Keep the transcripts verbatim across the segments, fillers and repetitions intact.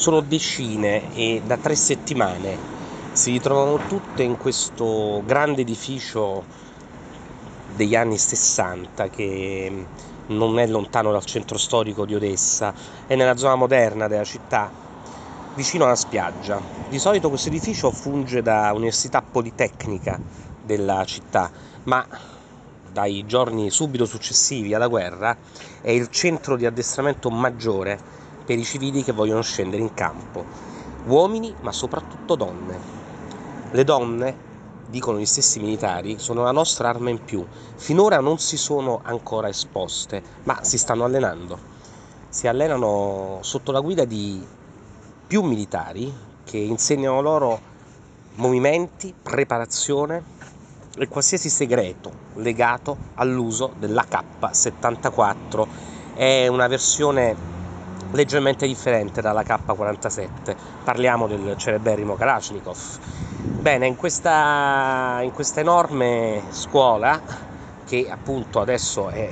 sono decine e da tre settimane si ritrovano tutte in questo grande edificio degli anni sessanta che non è lontano dal centro storico di Odessa, è nella zona moderna della città, vicino alla spiaggia. Di solito questo edificio funge da Università Politecnica della città, ma dai giorni subito successivi alla guerra è il centro di addestramento maggiore per i civili che vogliono scendere in campo, uomini ma soprattutto donne. Le donne, dicono gli stessi militari, sono la nostra arma in più, finora non si sono ancora esposte, ma si stanno allenando. Si allenano sotto la guida di più militari che insegnano loro movimenti, preparazione e qualsiasi segreto legato all'uso dell'A K settantaquattro. È una versione leggermente differente dalla K quarantasette, parliamo del celeberrimo Kalashnikov. Bene, in questa, in questa enorme scuola, che appunto adesso è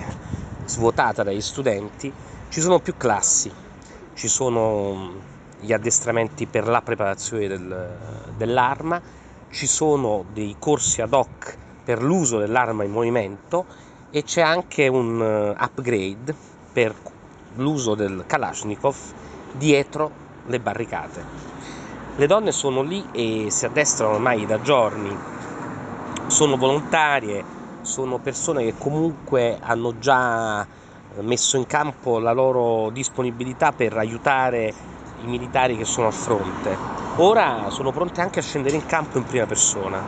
svuotata dagli studenti, ci sono più classi, ci sono gli addestramenti per la preparazione del, dell'arma, ci sono dei corsi ad hoc per l'uso dell'arma in movimento e c'è anche un upgrade per l'uso del Kalashnikov dietro le barricate. Le donne sono lì e si addestrano ormai da giorni, sono volontarie, sono persone che comunque hanno già messo in campo la loro disponibilità per aiutare i militari che sono a fronte. Ora sono pronte anche a scendere in campo in prima persona,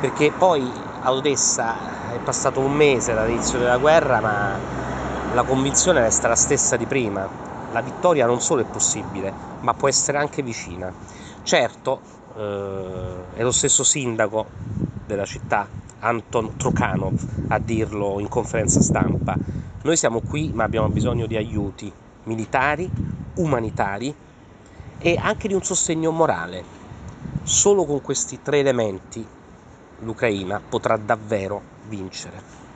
perché poi a Odessa è passato un mese dall'inizio della guerra, ma la convinzione resta la stessa di prima: la vittoria non solo è possibile, ma può essere anche vicina. Certo, eh, è lo stesso sindaco della città, Anton Trokanov, a dirlo in conferenza stampa: noi siamo qui ma abbiamo bisogno di aiuti militari, umanitari e anche di un sostegno morale. Solo con questi tre elementi l'Ucraina potrà davvero vincere.